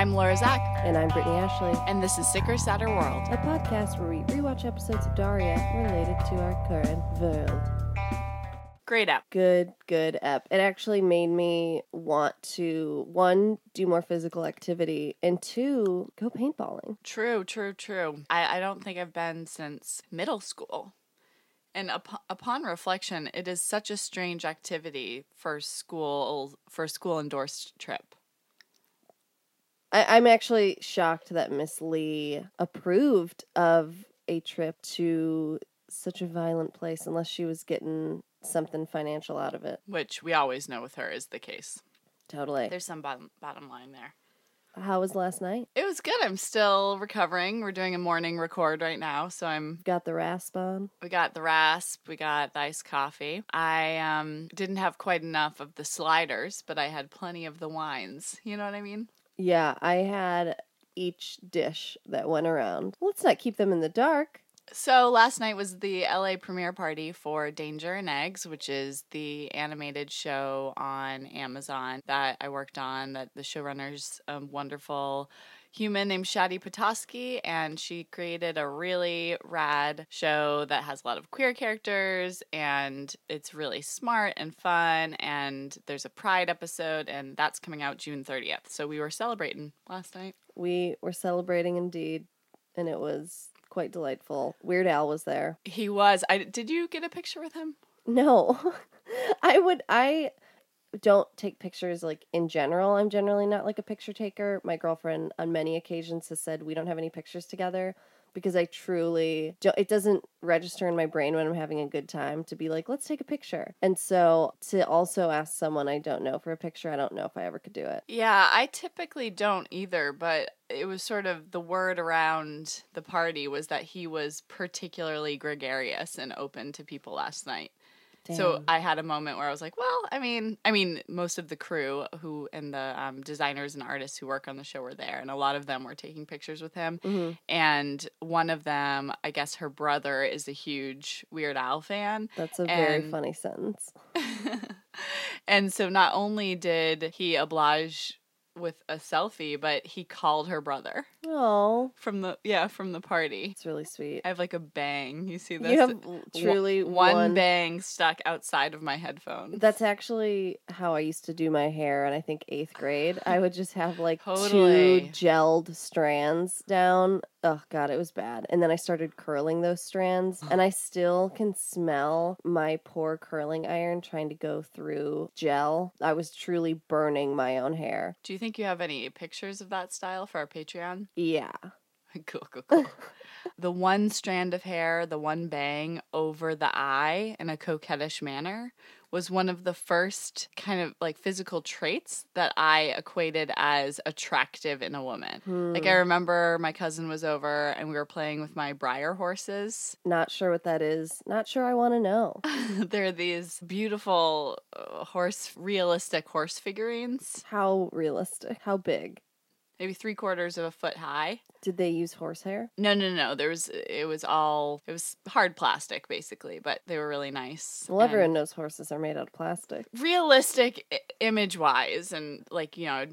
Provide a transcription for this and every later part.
I'm Laura Zach. And I'm Brittany Ashley. And this is Sicker Sadder World, a podcast where we rewatch episodes of Daria related to our current world. Great app. Good app. It actually made me want to, one, do more physical activity, and two, go paintballing. True. I don't think I've been since middle school. And upon reflection, it is such a strange activity for a school endorsed trip. I'm actually shocked that Miss Lee approved of a trip to such a violent place unless she was getting something financial out of it. Which we always know with her is the case. Totally. There's some bottom line there. How was last night? It was good. I'm still recovering. We're doing a morning record right now, so I'm... Got the rasp on? We got the rasp. We got the iced coffee. I didn't have quite enough of the sliders, but I had plenty of the wines. You know what I mean? Yeah, I had each dish that went around. Let's not keep them in the dark. So last night was the LA premiere party for Danger and Eggs, which is the animated show on Amazon that I worked on, that the showrunner's a wonderful human named Shady Petosky, and she created a really rad show that has a lot of queer characters, and it's really smart and fun, and there's a Pride episode, and that's coming out June 30th. So we were celebrating last night. We were celebrating indeed, and it was... quite delightful. Weird Al was there. He was. Did you get a picture with him? No. I don't take pictures like in general. I'm generally not like a picture taker. My girlfriend on many occasions has said we don't have any pictures together because I truly don't. It doesn't register in my brain when I'm having a good time to be like, let's take a picture. And so to also ask someone I don't know for a picture, I don't know if I ever could do it. Yeah, I typically don't either, but it was sort of the word around the party was that he was particularly gregarious and open to people last night. Damn. So I had a moment where I was like, well, I mean, most of the crew and the designers and artists who work on the show were there, and a lot of them were taking pictures with him. Mm-hmm. And one of them, I guess her brother, is a huge Weird Al fan. That's a very funny sentence. And so not only did he oblige with a selfie, but he called her brother. Oh, from the party. It's really sweet. I have like a bang. You see this? You have truly one bang stuck outside of my headphones. That's actually how I used to do my hair in I think 8th grade. I would just have like totally. Two gelled strands down. Oh God, it was bad. And then I started curling those strands, and I still can smell my poor curling iron trying to go through gel. I was truly burning my own hair. Do you think you have any pictures of that style for our Patreon? Yeah. Cool. The one strand of hair, the one bang over the eye in a coquettish manner was one of the first kind of like physical traits that I equated as attractive in a woman. Like I remember my cousin was over and we were playing with my Briar horses. Not sure what that is. Not sure I want to know. They're these beautiful realistic horse figurines. How realistic? How big? Maybe 3/4 of a foot high. Did they use horsehair? No. It was hard plastic, basically, but they were really nice. Well, everyone knows horses are made out of plastic. Realistic image-wise, and like, you know, I would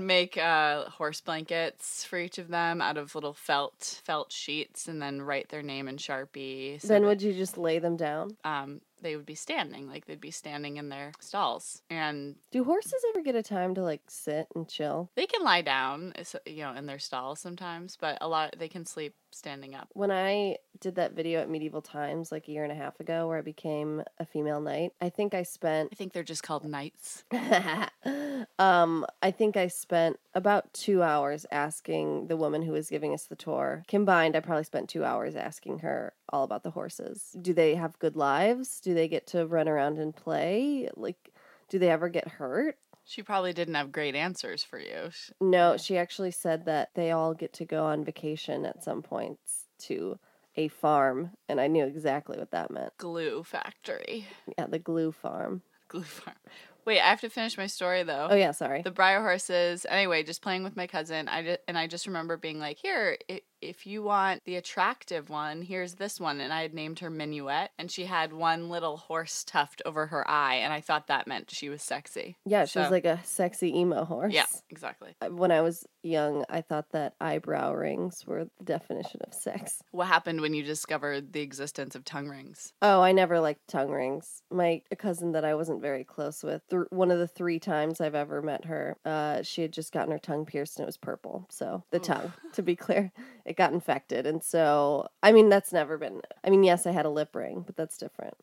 make horse blankets for each of them out of little felt sheets, and then write their name in Sharpie. So then would you just lay them down? They would be standing, like they'd be standing in their stalls. And do horses ever get a time to like sit and chill? They can lie down, you know, in their stalls sometimes, but they can sleep standing up. When I did that video at Medieval Times like a year and a half ago where I became a female knight, I think they're just called knights. I think I spent about 2 hours asking the woman who was giving us the tour. Combined, I probably spent 2 hours asking her all about the horses. Do they have good lives? Do they get to run around and play? Like, do they ever get hurt? She probably didn't have great answers for you. No, she actually said that they all get to go on vacation at some points to a farm, and I knew exactly what that meant. Glue factory. Yeah, the glue farm. Wait, I have to finish my story, though. Oh, yeah, sorry. The Briar horses. Anyway, just playing with my cousin, I just remember being like, here, if you want the attractive one, here's this one. And I had named her Minuet, and she had one little horse tuft over her eye, and I thought that meant she was sexy. Yeah, she was like a sexy emo horse. Yeah, exactly. When I was young, I thought that eyebrow rings were the definition of sex. What happened when you discovered the existence of tongue rings? Oh, I never liked tongue rings. My cousin that I wasn't very close with, one of the 3 times I've ever met her, she had just gotten her tongue pierced, and it was purple. So the tongue, to be clear. It got infected, and so, I mean, that's never been... I mean, yes, I had a lip ring, but that's different.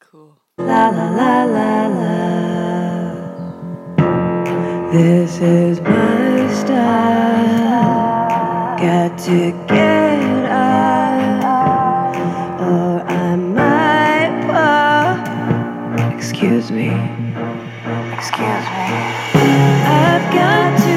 Cool. La la la la la. This is my style. Got to get out, or I might pop. Excuse me. Excuse me. I've got to...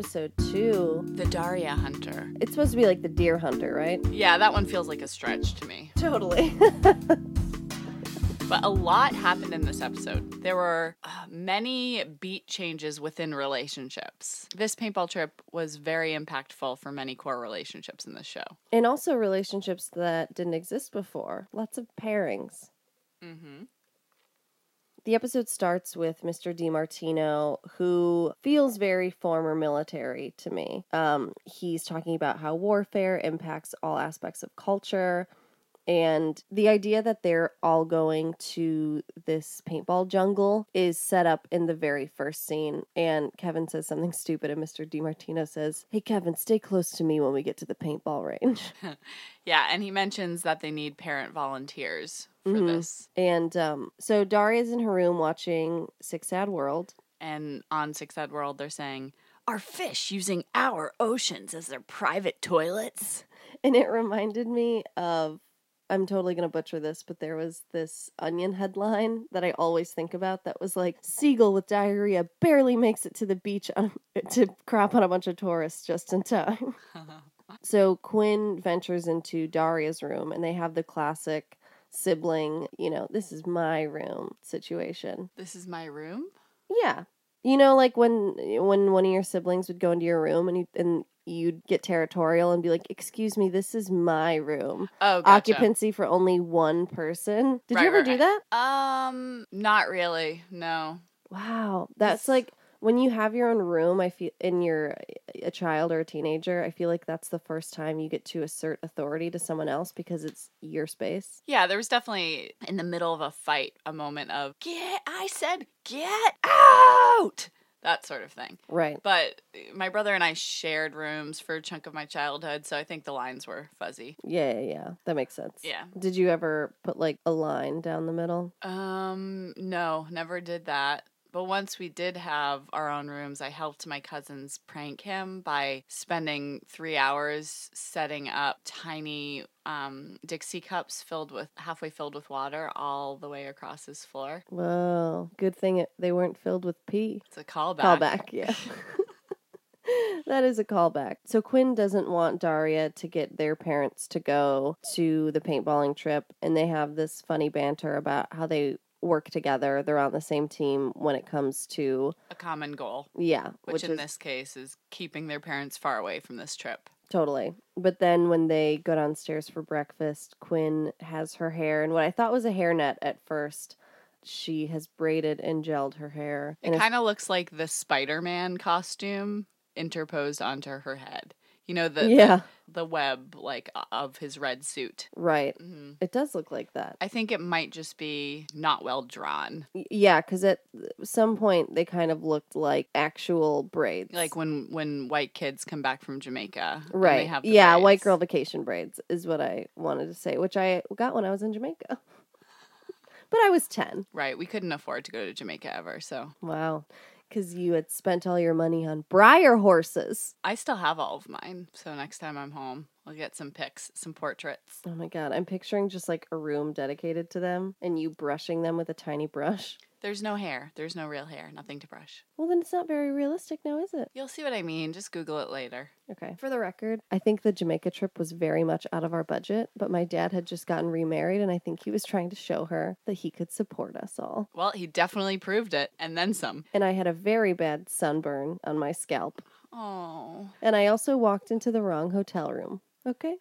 Episode 2. The Daria Hunter. It's supposed to be like the Deer Hunter, right? Yeah, that one feels like a stretch to me. Totally. But a lot happened in this episode. There were many beat changes within relationships. This paintball trip was very impactful for many core relationships in the show. And also relationships that didn't exist before. Lots of pairings. Mm-hmm. The episode starts with Mr. DiMartino, who feels very former military to me. He's talking about how warfare impacts all aspects of culture, and the idea that they're all going to this paintball jungle is set up in the very first scene. And Kevin says something stupid, and Mr. DiMartino says, "Hey, Kevin, stay close to me when we get to the paintball range." Yeah, and he mentions that they need parent volunteers for this. And so Daria's in her room watching Sick Sad World. And on Sick Sad World, they're saying, "Are fish using our oceans as their private toilets?" And it reminded me of, I'm totally going to butcher this, but there was this Onion headline that I always think about that was like, "Seagull with diarrhea barely makes it to the beach to crop on a bunch of tourists just in time." So Quinn ventures into Daria's room, and they have the classic sibling, you know, "This is my room" situation. This is my room? Yeah. You know, like when one of your siblings would go into your room and you'd get territorial and be like, "Excuse me, this is my room." Oh, gotcha. Occupancy for only one person. Did you ever do that? Not really. No. Wow. That's like when you have your own room, I feel, and you're a child or a teenager, I feel like that's the first time you get to assert authority to someone else because it's your space. Yeah, there was definitely, in the middle of a fight, a moment of, get out! That sort of thing. Right. But my brother and I shared rooms for a chunk of my childhood, so I think the lines were fuzzy. Yeah. That makes sense. Yeah. Did you ever put, like, a line down the middle? No, never did that. But once we did have our own rooms, I helped my cousins prank him by spending 3 hours setting up tiny Dixie cups halfway filled with water all the way across his floor. Whoa. Good thing they weren't filled with pee. It's a callback. Callback, yeah. That is a callback. So Quinn doesn't want Daria to get their parents to go to the paintballing trip, and they have this funny banter about how they work together. They're on the same team when it comes to a common goal. Yeah. Which in this case is keeping their parents far away from this trip. Totally. But then when they go downstairs for breakfast, Quinn has her hair, and what I thought was a hairnet at first, she has braided and gelled her hair. It kind of looks like the Spider-Man costume interposed onto her head. You know, the web, like, of his red suit. Right. Mm-hmm. It does look like that. I think it might just be not well drawn. Yeah, because at some point they kind of looked like actual braids. Like when white kids come back from Jamaica. Right. And they have braids. White girl vacation braids is what I wanted to say, which I got when I was in Jamaica. But I was 10. Right. We couldn't afford to go to Jamaica ever, so. Wow. because you had spent all your money on Briar horses. I still have all of mine, so next time I'm home, I'll get some pics, some portraits. Oh my God, I'm picturing just like a room dedicated to them and you brushing them with a tiny brush. There's no hair. There's no real hair. Nothing to brush. Well, then it's not very realistic now, is it? You'll see what I mean. Just Google it later. Okay. For the record, I think the Jamaica trip was very much out of our budget, but my dad had just gotten remarried, and I think he was trying to show her that he could support us all. Well, he definitely proved it, and then some. And I had a very bad sunburn on my scalp. Oh. And I also walked into the wrong hotel room. Okay.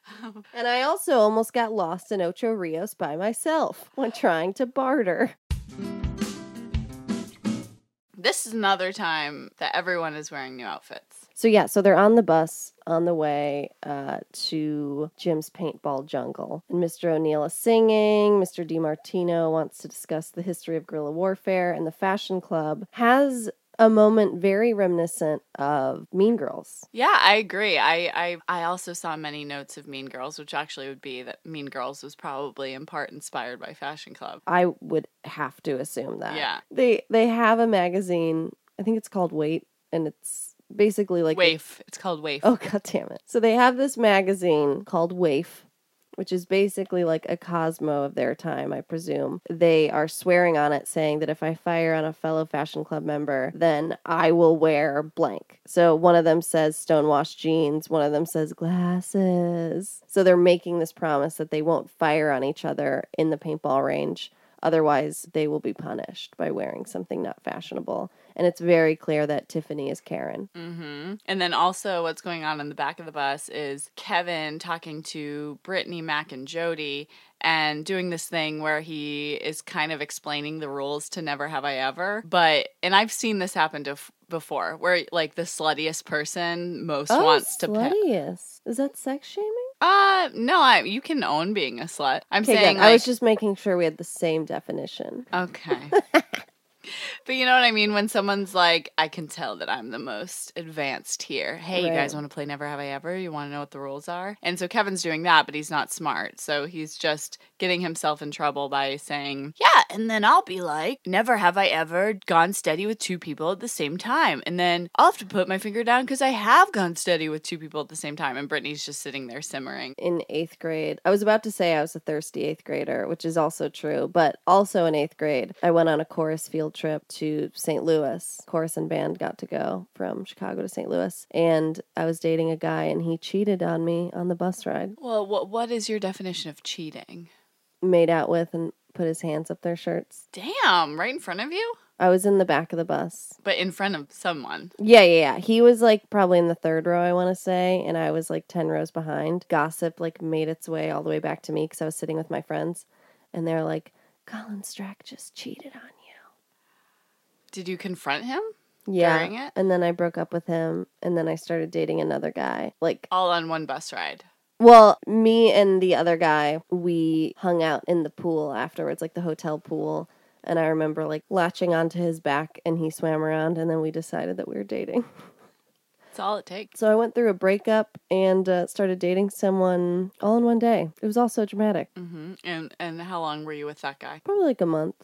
And I also almost got lost in Ocho Rios by myself when trying to barter. This is another time that everyone is wearing new outfits. So yeah, so they're on the bus on the way to Jim's Paintball Jungle. And Mr. O'Neill is singing. Mr. DiMartino wants to discuss the history of guerrilla warfare. And the fashion club has a moment very reminiscent of Mean Girls. Yeah, I agree. I also saw many notes of Mean Girls, which actually would be that Mean Girls was probably in part inspired by Fashion Club. I would have to assume that. Yeah. They have a magazine, I think it's called Wait, and it's basically like... Waif. It's called Waif. Oh, God damn it. So they have this magazine called Waif, which is basically like a Cosmo of their time, I presume. They are swearing on it, saying that if I fire on a fellow Fashion Club member, then I will wear blank. So one of them says stonewashed jeans, one of them says glasses. So they're making this promise that they won't fire on each other in the paintball range. Otherwise, they will be punished by wearing something not fashionable. And it's very clear that Tiffany is Karen. Mm-hmm. And then also what's going on in the back of the bus is Kevin talking to Brittany, Mac, and Jody and doing this thing where he is kind of explaining the rules to Never Have I Ever. But, and I've seen this happen to before, where like the sluttiest person most wants to pick. Sluttiest. Is that sex shaming? No, you can own being a slut. I'm saying good. Like, I was just making sure we had the same definition. Okay. But you know what I mean? When someone's like, I can tell that I'm the most advanced here. Hey, right. You guys want to play Never Have I Ever? You want to know what the rules are? And so Kevin's doing that, but he's not smart. So he's just getting himself in trouble by saying, yeah, and then I'll be like, never have I ever gone steady with two people at the same time. And then I'll have to put my finger down because I have gone steady with two people at the same time. And Brittany's just sitting there simmering. In 8th grade, I was about to say I was a thirsty 8th grader, which is also true. But also in 8th grade, I went on a chorus field trip to St. Louis. Chorus and band got to go from Chicago to St. Louis, and I was dating a guy, and he cheated on me on the bus ride. Well, what is your definition of cheating? Made out with and put his hands up their shirts. Damn, right in front of you? I was in the back of the bus. But in front of someone. Yeah. He was like probably in the 3rd row, I want to say, and I was like 10 rows behind. Gossip like made its way all the way back to me because I was sitting with my friends, and they were like, Colin Strack just cheated on you. Did you confront him during it? And then I broke up with him, and then I started dating another guy. Like all on one bus ride? Well, me and the other guy, we hung out in the pool afterwards, like the hotel pool, and I remember like latching onto his back, and he swam around, and then we decided that we were dating. That's all it takes. So I went through a breakup and started dating someone all in one day. It was all so dramatic. Mm-hmm. And how long were you with that guy? Probably like a month.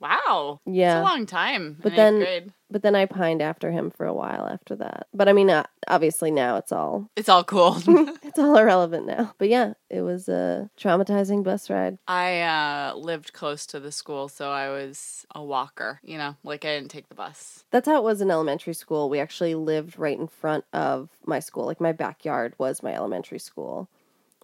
Wow. Yeah. It's a long time. But then I pined after him for a while after that. But I mean, obviously now it's all cool. It's all irrelevant now. But yeah, it was a traumatizing bus ride. I lived close to the school, so I was a walker, you know, like I didn't take the bus. That's how it was in elementary school. We actually lived right in front of my school. Like my backyard was my elementary school.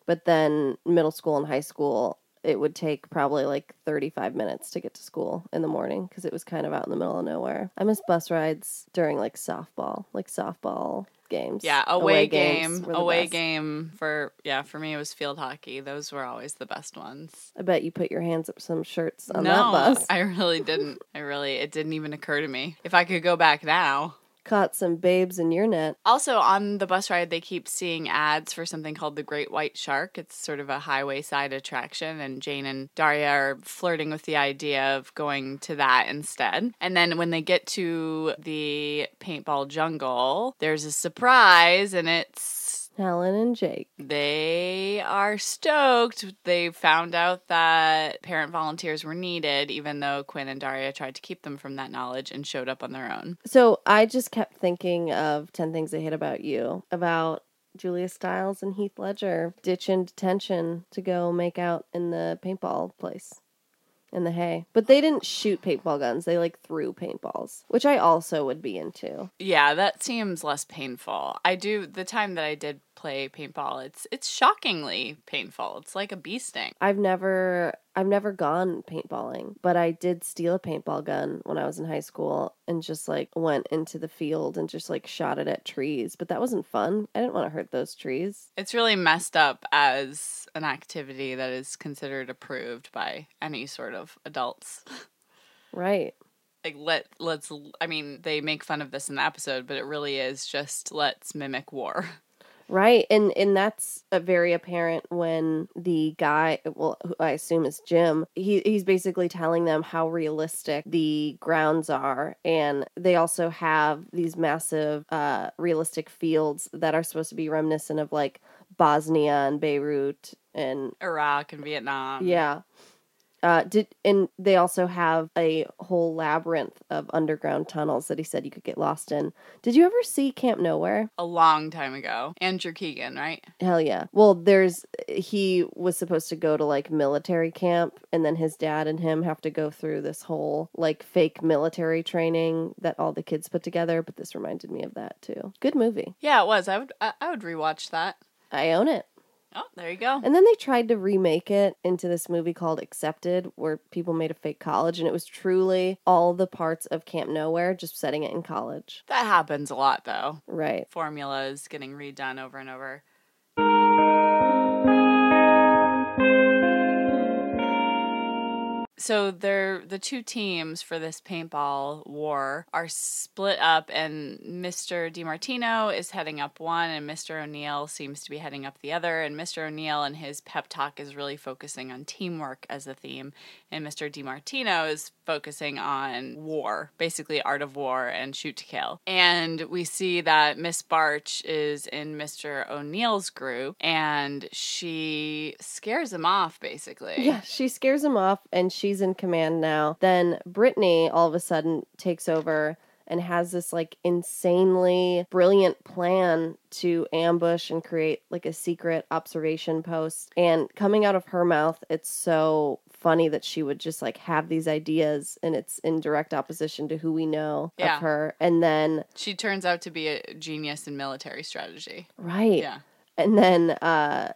But then middle school and high school, it would take probably like 35 minutes to get to school in the morning because it was kind of out in the middle of nowhere. I miss bus rides during like softball games. Yeah, away game for me it was field hockey. Those were always the best ones. I bet you put your hands up some shirts on that bus. No, I really didn't. It didn't even occur to me. If I could go back now. Caught some babes in your net. Also, on the bus ride, they keep seeing ads for something called the Great White Shark. It's sort of a highway side attraction, and Jane and Daria are flirting with the idea of going to that instead. And then when they get to the paintball jungle, there's a surprise, and it's Helen and Jake. They are stoked. They found out that parent volunteers were needed, even though Quinn and Daria tried to keep them from that knowledge and showed up on their own. So I just kept thinking of 10 Things I Hate About You, about Julia Stiles and Heath Ledger ditching detention to go make out in the paintball place. In the hay. But they didn't shoot paintball guns. They, like, threw paintballs, which I also would be into. Yeah, that seems less painful. I do, the time that I did play paintball, it's shockingly painful. It's like a bee sting. I've never gone paintballing, but I did steal a paintball gun when I was in high school and just, like, went into the field and just, like, shot it at trees. But that wasn't fun. I didn't want to hurt those trees. It's really messed up as an activity that is considered approved by any sort of adults. Right. Like, let's, I mean, they make fun of this in the episode, but it really is just, let's mimic war. Right. And that's very apparent when the guy, well, who I assume is Jim, he's basically telling them how realistic the grounds are. And they also have these massive realistic fields that are supposed to be reminiscent of, like, Bosnia and Beirut and Iraq and Vietnam. Yeah. And they also have a whole labyrinth of underground tunnels that he said you could get lost in. Did you ever see Camp Nowhere? A long time ago. Andrew Keegan, right? Hell yeah. Well, he was supposed to go to, like, military camp, and then his dad and him have to go through this whole, like, fake military training that all the kids put together, but this reminded me of that too. Good movie. Yeah, it was. I would rewatch that. I own it. Oh, there you go. And then they tried to remake it into this movie called Accepted, where people made a fake college, and it was truly all the parts of Camp Nowhere, just setting it in college. That happens a lot, though. Right. Formulas getting redone over and over. So the two teams for this paintball war are split up, and Mr. DiMartino is heading up one, and Mr. O'Neill seems to be heading up the other. And Mr. O'Neill and his pep talk is really focusing on teamwork as a theme, and Mr. DiMartino is focusing on war, basically art of war and shoot to kill. And we see that Miss Barch is in Mr. O'Neill's group, and she scares him off, basically. Yeah, she scares him off, and she's in command now. Then Brittany all of a sudden takes over and has this, like, insanely brilliant plan to ambush and create, like, a secret observation post. And coming out of her mouth, it's so funny that she would just, like, have these ideas, and it's in direct opposition to who we know of her. And then she turns out to be a genius in military strategy. Right. Yeah. And then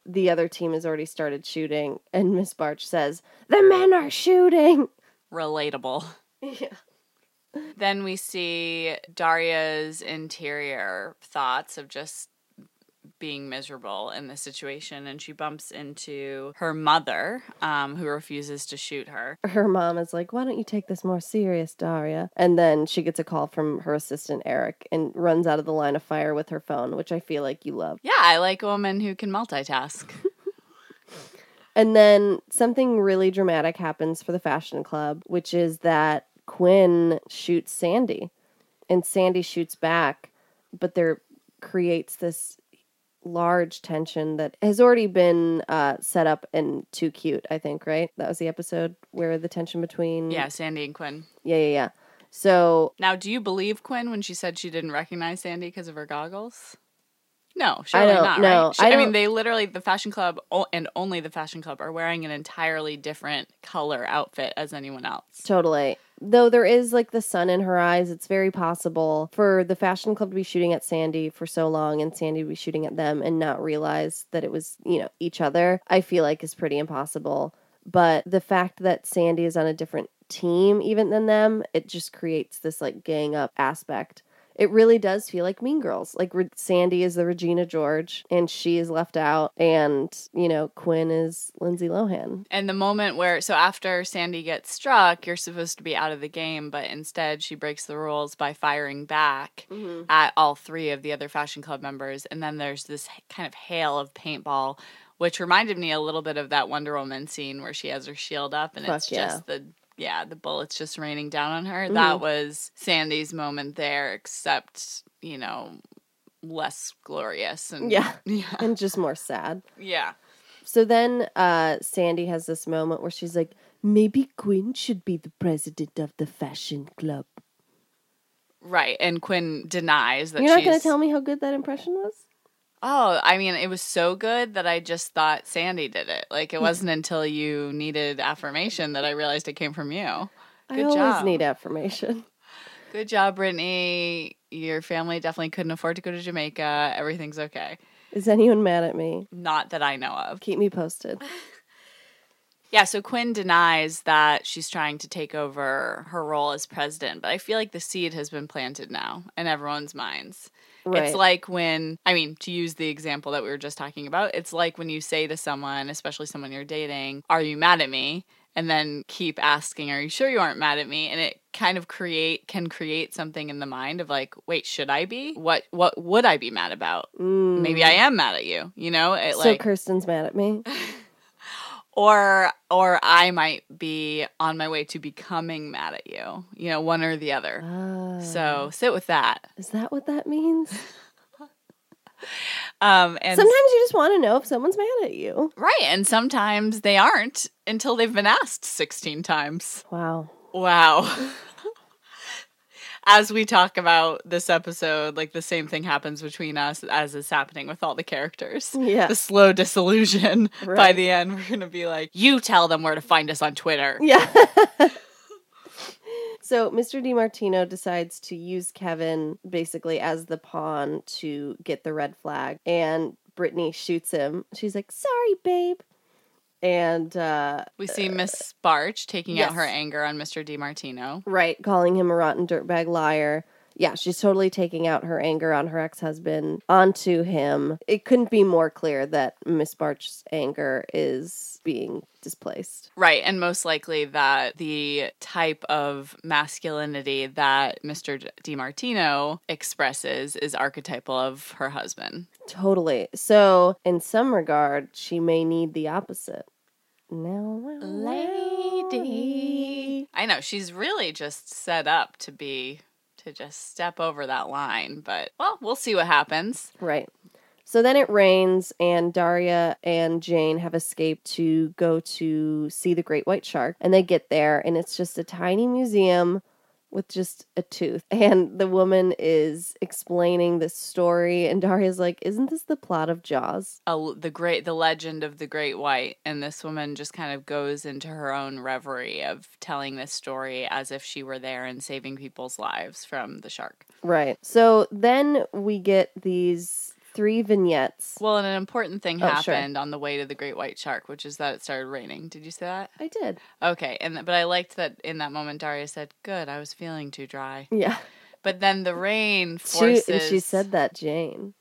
the other team has already started shooting, and Miss Barch says, "The men are shooting!" Relatable. Yeah. Then we see Daria's interior thoughts of just being miserable in this situation, and she bumps into her mother, who refuses to shoot her. Her mom is like, "Why don't you take this more serious, Daria?" And then she gets a call from her assistant, Eric, and runs out of the line of fire with her phone, which I feel like you love. Yeah, I like a woman who can multitask. And then something really dramatic happens for the fashion club, which is that Quinn shoots Sandy, and Sandy shoots back, but there creates this large tension that has already been set up in Too Cute, I think, right? That was the episode where the tension between... Yeah, Sandy and Quinn. Yeah. So... Now, do you believe Quinn when she said she didn't recognize Sandy because of her goggles? No, surely not, no, right? I mean, they literally, the fashion club and only the fashion club are wearing an entirely different color outfit as anyone else. Totally. Though there is, like, the sun in her eyes, it's very possible for the fashion club to be shooting at Sandy for so long and Sandy to be shooting at them and not realize that it was, you know, each other, I feel like is pretty impossible. But the fact that Sandy is on a different team even than them, it just creates this, like, gang up aspect. It really does feel like Mean Girls. Like, Sandy is the Regina George, and she is left out, and, you know, Quinn is Lindsay Lohan. And the moment where, so after Sandy gets struck, you're supposed to be out of the game, but instead she breaks the rules by firing back at all three of the other Fashion Club members, and then there's this kind of hail of paintball, which reminded me a little bit of that Wonder Woman scene where she has her shield up, and just the... Yeah, the bullets just raining down on her. Mm-hmm. That was Sandy's moment there, except, you know, less glorious and and just more sad. Yeah. So then Sandy has this moment where she's like, maybe Quinn should be the president of the fashion club. Right, and Quinn denies that she's... You're not going to tell me how good that impression was? Oh, I mean, it was so good that I just thought Sandy did it. Like, it wasn't until you needed affirmation that I realized it came from you. Good job. I always need affirmation. Good job, Brittany. Your family definitely couldn't afford to go to Jamaica. Everything's okay. Is anyone mad at me? Not that I know of. Keep me posted. Yeah, so Quinn denies that she's trying to take over her role as president, but I feel like the seed has been planted now in everyone's minds. Right. It's like when, I mean, to use the example that we were just talking about, it's like when you say to someone, especially someone you're dating, are you mad at me? And then keep asking, are you sure you aren't mad at me? And it kind of can create something in the mind of like, wait, should I be? What would I be mad about? Mm. Maybe I am mad at you, you know? So Kirsten's mad at me? Or I might be on my way to becoming mad at you. You know, one or the other. So sit with that. Is that what that means? And sometimes you just want to know if someone's mad at you. Right. And sometimes they aren't until they've been asked 16 times. Wow. As we talk about this episode, like the same thing happens between us as is happening with all the characters. Yeah. The slow disillusion. Right. By the end, we're going to be like, you tell them where to find us on Twitter. Yeah. So Mr. DiMartino decides to use Kevin basically as the pawn to get the red flag. And Brittany shoots him. She's like, sorry, babe. And we see Miss Barch taking out her anger on Mr. DiMartino. Right, calling him a rotten dirtbag liar. Yeah, she's totally taking out her anger on her ex-husband onto him. It couldn't be more clear that Miss Barch's anger is being displaced. Right, and most likely that the type of masculinity that Mr. DiMartino expresses is archetypal of her husband. Totally. So, in some regard, she may need the opposite. No, lady. I know, she's really just set up to just step over that line, but well, we'll see what happens. Right. So then it rains and Daria and Jane have escaped to go to see the great white shark, and they get there and it's just a tiny museum with just a tooth, and the woman is explaining this story and Daria's like, isn't this the plot of Jaws? The legend of the great white, and this woman just kind of goes into her own reverie of telling this story as if she were there and saving people's lives from the shark. Right. So then we get these 3 vignettes. Well, and an important thing happened on the way to the great white shark, which is that it started raining. Did you say that? I did. Okay, but I liked that in that moment Daria said, good, I was feeling too dry. Yeah. But then the rain forces... She said that, Jane.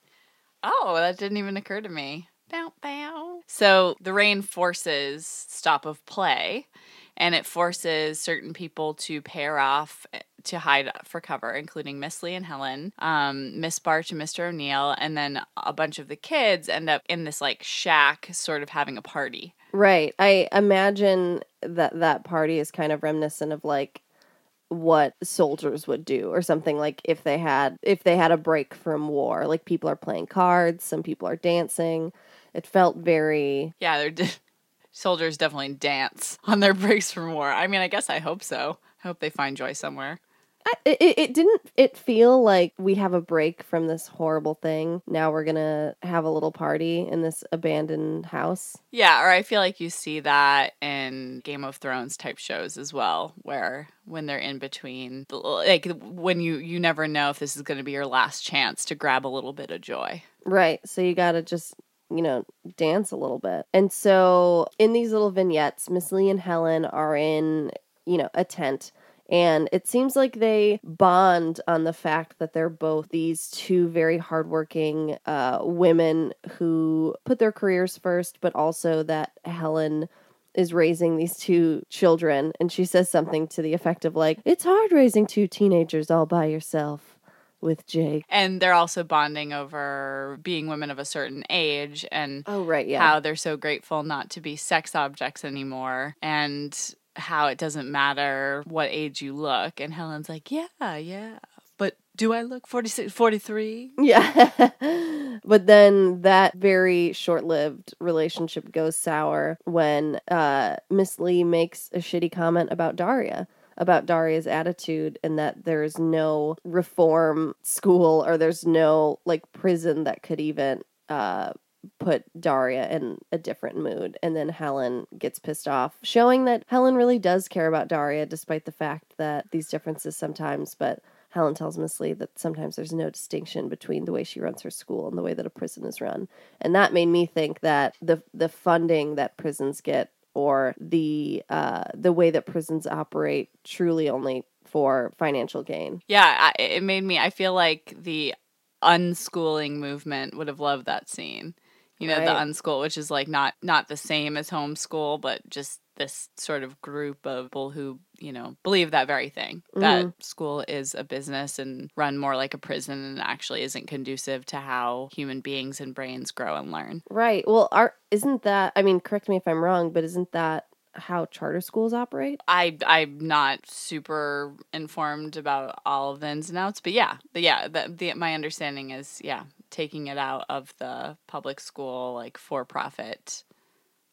Oh, that didn't even occur to me. Bow, bow. So the rain forces stop of play, and it forces certain people to pair off to hide for cover, including Miss Lee and Helen, Miss Barch and Mr. O'Neill, and then a bunch of the kids end up in this, like, shack sort of having a party. Right. I imagine that party is kind of reminiscent of, like, what soldiers would do or something, like if they had a break from war. Like, people are playing cards, some people are dancing. It felt very... Yeah, soldiers definitely dance on their breaks from war. I mean, I guess I hope so. I hope they find joy somewhere. It didn't feel like we have a break from this horrible thing. Now we're going to have a little party in this abandoned house. Yeah, or I feel like you see that in Game of Thrones type shows as well, where when they're in between, like when you never know if this is going to be your last chance to grab a little bit of joy. Right, so you got to just... you know, dance a little bit. And so in these little vignettes, Miss Lee and Helen are in, you know, a tent. And it seems like they bond on the fact that they're both these 2 very hardworking women who put their careers first, but also that Helen is raising these 2 children. And she says something to the effect of like, it's hard raising 2 teenagers all by yourself. With Jake. And they're also bonding over being women of a certain age and how they're so grateful not to be sex objects anymore and how it doesn't matter what age you look. And Helen's like, yeah, but Do I look 46, 43? Yeah. But then that very short-lived relationship goes sour when Miss Lee makes a shitty comment about Daria's attitude, and that there's no reform school or there's no like prison that could even put Daria in a different mood. And then Helen gets pissed off, showing that Helen really does care about Daria despite the fact that these differences sometimes, but Helen tells Miss Lee that sometimes there's no distinction between the way she runs her school and the way that a prison is run. And that made me think that the funding that prisons get, or the way that prisons operate, truly only for financial gain. Yeah, it made me, I feel like the unschooling movement would have loved that scene. You know, right. The unschool, which is like not the same as homeschool, but just this sort of group of people who, you know, believe that very thing, mm-hmm. that school is a business and run more like a prison and actually isn't conducive to how human beings and brains grow and learn. Right. Well, isn't that, I mean, correct me if I'm wrong, but isn't that how charter schools operate? I'm not super informed about all of the ins and outs, but yeah, my understanding is, yeah, taking it out of the public school, like for-profit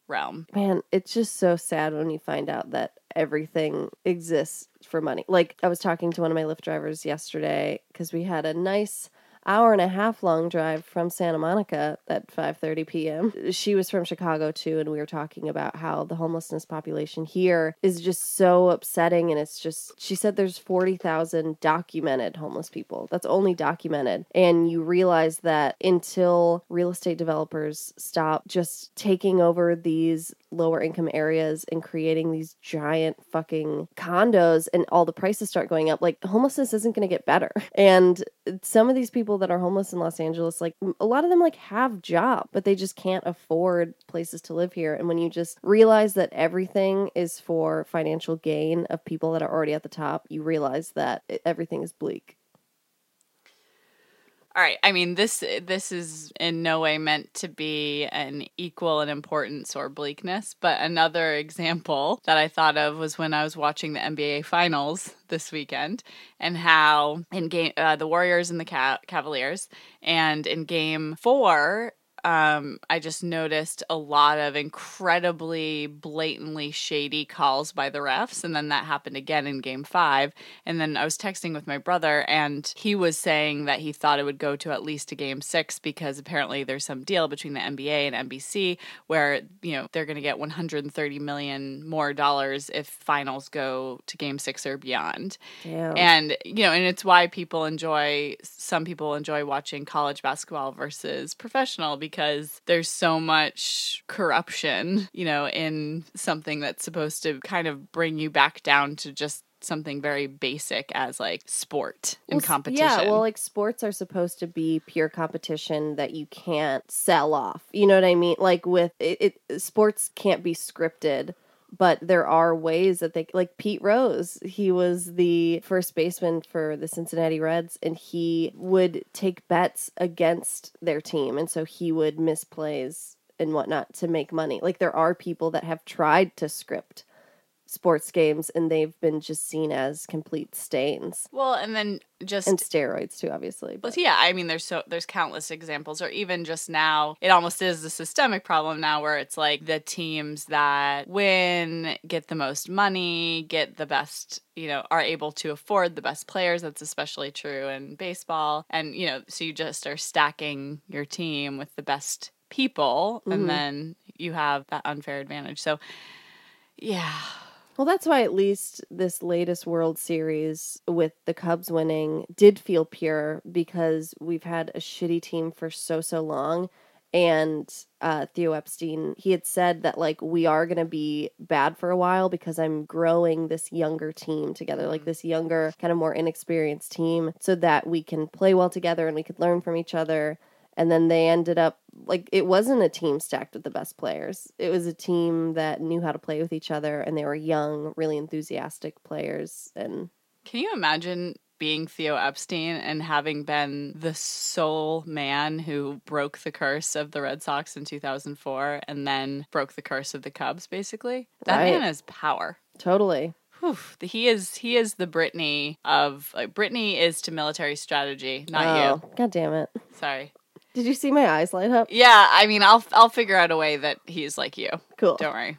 realm. Man, it's just so sad when you find out that everything exists for money. Like, I was talking to one of my Lyft drivers yesterday because we had a nice hour and a half long drive from Santa Monica at 5:30 p.m. She was from Chicago too, and we were talking about how the homelessness population here is just so upsetting, and it's just, she said there's 40,000 documented homeless people. That's only documented. And you realize that until real estate developers stop just taking over these lower income areas and creating these giant fucking condos and all the prices start going up, like, homelessness isn't going to get better. And some of these people that are homeless in Los Angeles, like, a lot of them like have jobs, but they just can't afford places to live here. And when you just realize that everything is for financial gain of people that are already at the top, you realize that everything is bleak. All right. I mean, this is in no way meant to be an equal in importance or bleakness, but another example that I thought of was when I was watching the NBA Finals this weekend, and how in game the Warriors and the Cavaliers, and in Game 4. I just noticed a lot of incredibly blatantly shady calls by the refs. And then that happened again in Game 5. And then I was texting with my brother, and he was saying that he thought it would go to at least a Game 6, because apparently there's some deal between the NBA and NBC where, you know, they're going to get $130 million more dollars if finals go to Game 6 or beyond. Damn. And, you know, and it's why some people enjoy watching college basketball versus professional, because there's so much corruption, you know, in something that's supposed to kind of bring you back down to just something very basic as like sport and competition. Yeah, well, like, sports are supposed to be pure competition that you can't sell off. You know what I mean? Like, with it sports can't be scripted. But there are ways that they, like Pete Rose, he was the first baseman for the Cincinnati Reds, and he would take bets against their team. And so he would miss plays and whatnot to make money. Like, there are people that have tried to script sports games, and they've been just seen as complete stains. Well, and then just, and steroids too, obviously. But yeah, I mean, there's countless examples, or even just now, it almost is a systemic problem now, where it's like the teams that win get the most money, get the best, you know, are able to afford the best players. That's especially true in baseball, and, you know, so you just are stacking your team with the best people, mm-hmm. and then you have that unfair advantage. So, yeah. Well, that's why at least this latest World Series with the Cubs winning did feel pure, because we've had a shitty team for so long. And Theo Epstein, he had said that, like, we are going to be bad for a while because I'm growing this younger team together, like this younger, kind of more inexperienced team, so that we can play well together and we could learn from each other. And then they ended up, like, it wasn't a team stacked with the best players. It was a team that knew how to play with each other, and they were young, really enthusiastic players. And can you imagine being Theo Epstein and having been the sole man who broke the curse of the Red Sox in 2004 and then broke the curse of the Cubs, basically? That man has power. Totally. He is the Brittany of, like, Brittany is to military strategy, not you. God damn it. Sorry. Did you see my eyes light up? Yeah, I mean, I'll figure out a way that he's like you. Cool. Don't worry.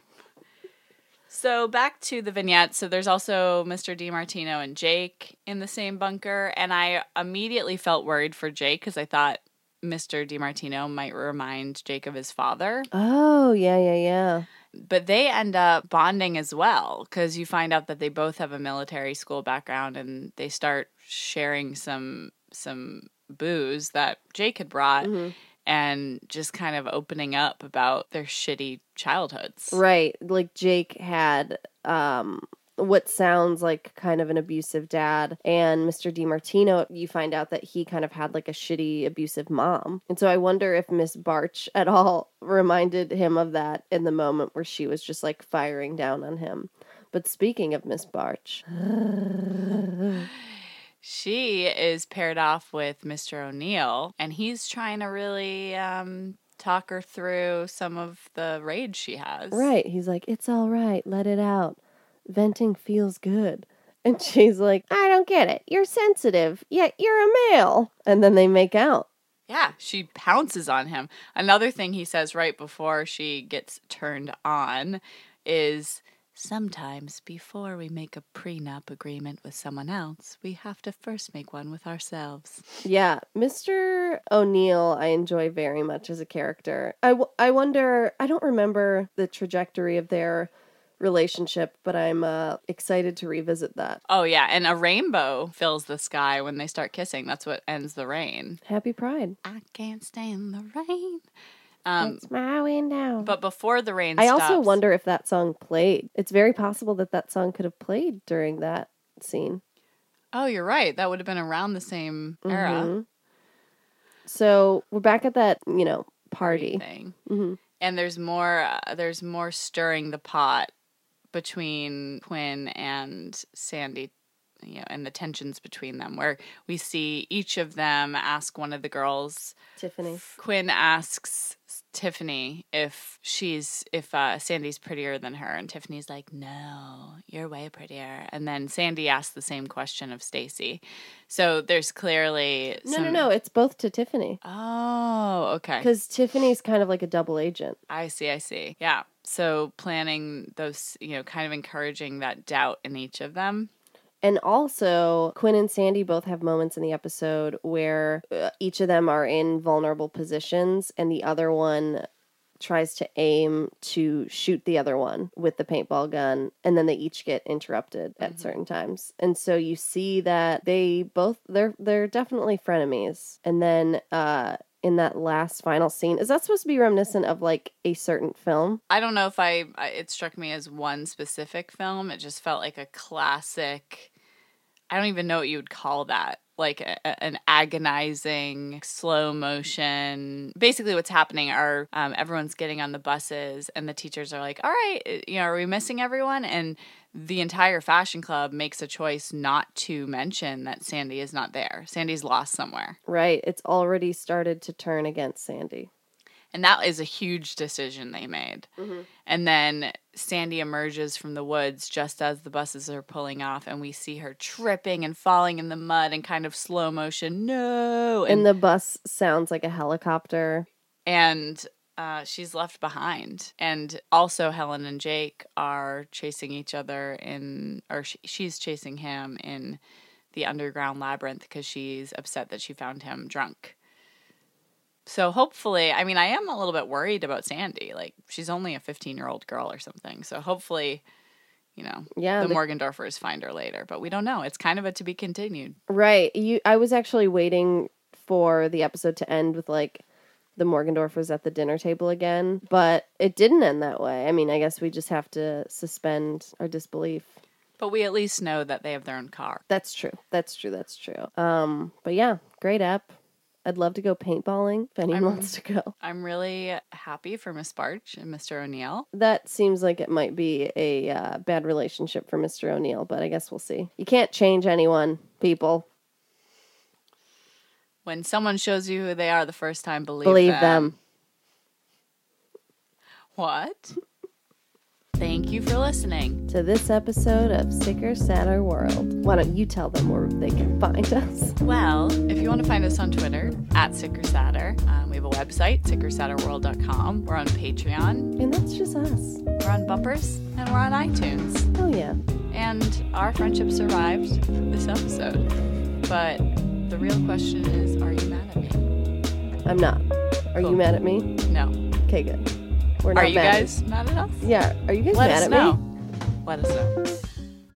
So back to the vignette. So there's also Mr. DiMartino and Jake in the same bunker. And I immediately felt worried for Jake because I thought Mr. DiMartino might remind Jake of his father. Oh, yeah. But they end up bonding as well because you find out that they both have a military school background and they start sharing some booze that Jake had brought. Mm-hmm. And just kind of opening up about their shitty childhoods. Right. Like, Jake had what sounds like kind of an abusive dad. And Mr. DiMartino, you find out that he kind of had, like, a shitty, abusive mom. And so I wonder if Miss Barch at all reminded him of that in the moment where she was just, like, firing down on him. But speaking of Miss Barch... She is paired off with Mr. O'Neill, and he's trying to really talk her through some of the rage she has. Right. He's like, it's all right. Let it out. Venting feels good. And she's like, I don't get it. You're sensitive, yet you're a male. And then they make out. Yeah, she pounces on him. Another thing he says right before she gets turned on is... Sometimes before we make a prenup agreement with someone else, we have to first make one with ourselves. Yeah, Mr. O'Neill I enjoy very much as a character. I wonder, I don't remember the trajectory of their relationship, but I'm excited to revisit that. Oh yeah, and a rainbow fills the sky when they start kissing. That's what ends the rain. Happy Pride. I can't stand the rain. It's my window. But before the rain stops. I also wonder if that song played. It's very possible that song could have played during that scene. Oh, you're right. That would have been around the same era. Mm-hmm. So we're back at that, party thing. Mm-hmm. And there's more stirring the pot between Quinn and Sandy, and the tensions between them, where we see each of them ask one of the girls. Tiffany. Quinn asks Tiffany if Sandy's prettier than her, and Tiffany's like, no, you're way prettier. And then Sandy asked the same question of Stacy. So there's clearly No, it's both to Tiffany. Oh, okay. Because Tiffany's kind of like a double agent. I see. Yeah. So planning those, kind of encouraging that doubt in each of them. And also, Quinn and Sandy both have moments in the episode where each of them are in vulnerable positions and the other one tries to aim to shoot the other one with the paintball gun, and then they each get interrupted at mm-hmm. certain times. And so you see that they're definitely frenemies. And then in that last final scene, is that supposed to be reminiscent of, like, a certain film? I don't know if it struck me as one specific film. It just felt like a classic, I don't even know what you would call that, like an agonizing slow motion. Basically what's happening are everyone's getting on the buses and the teachers are like, all right, are we missing everyone? And the entire fashion club makes a choice not to mention that Sandy is not there. Sandy's lost somewhere. Right. It's already started to turn against Sandy. And that is a huge decision they made. Mm-hmm. And then Sandy emerges from the woods just as the buses are pulling off, and we see her tripping and falling in the mud in kind of slow motion. No! And the bus sounds like a helicopter. And... she's left behind. And also Helen and Jake are chasing each other she's chasing him in the underground labyrinth because she's upset that she found him drunk. So hopefully, I mean, I am a little bit worried about Sandy. Like, she's only a 15-year-old girl or something. So hopefully, the Morgendorfers find her later. But we don't know. It's kind of a to be continued. Right. I was actually waiting for the episode to end with, like, the Morgendorfers at the dinner table again, but it didn't end that way. I mean, I guess we just have to suspend our disbelief. But we at least know that they have their own car. That's true. But yeah, great app. I'd love to go paintballing if anyone wants to go. I'm really happy for Miss Barch and Mr. O'Neill. That seems like it might be a bad relationship for Mr. O'Neill, but I guess we'll see. You can't change anyone, people. When someone shows you who they are the first time, believe them. What? Thank you for listening to this episode of Sicker Sadder World. Why don't you tell them where they can find us? Well, if you want to find us on Twitter, @SickerSadder. We have a website, SickerSadderWorld.com. We're on Patreon. And that's just us. We're on Bumpers, and we're on iTunes. Oh, yeah. And our friendship survived this episode. But the real question is, are you mad at me? I'm not. Are you mad at me? No. Okay, good. Are you guys mad at us? Yeah. Are you guys mad at me? Let us know.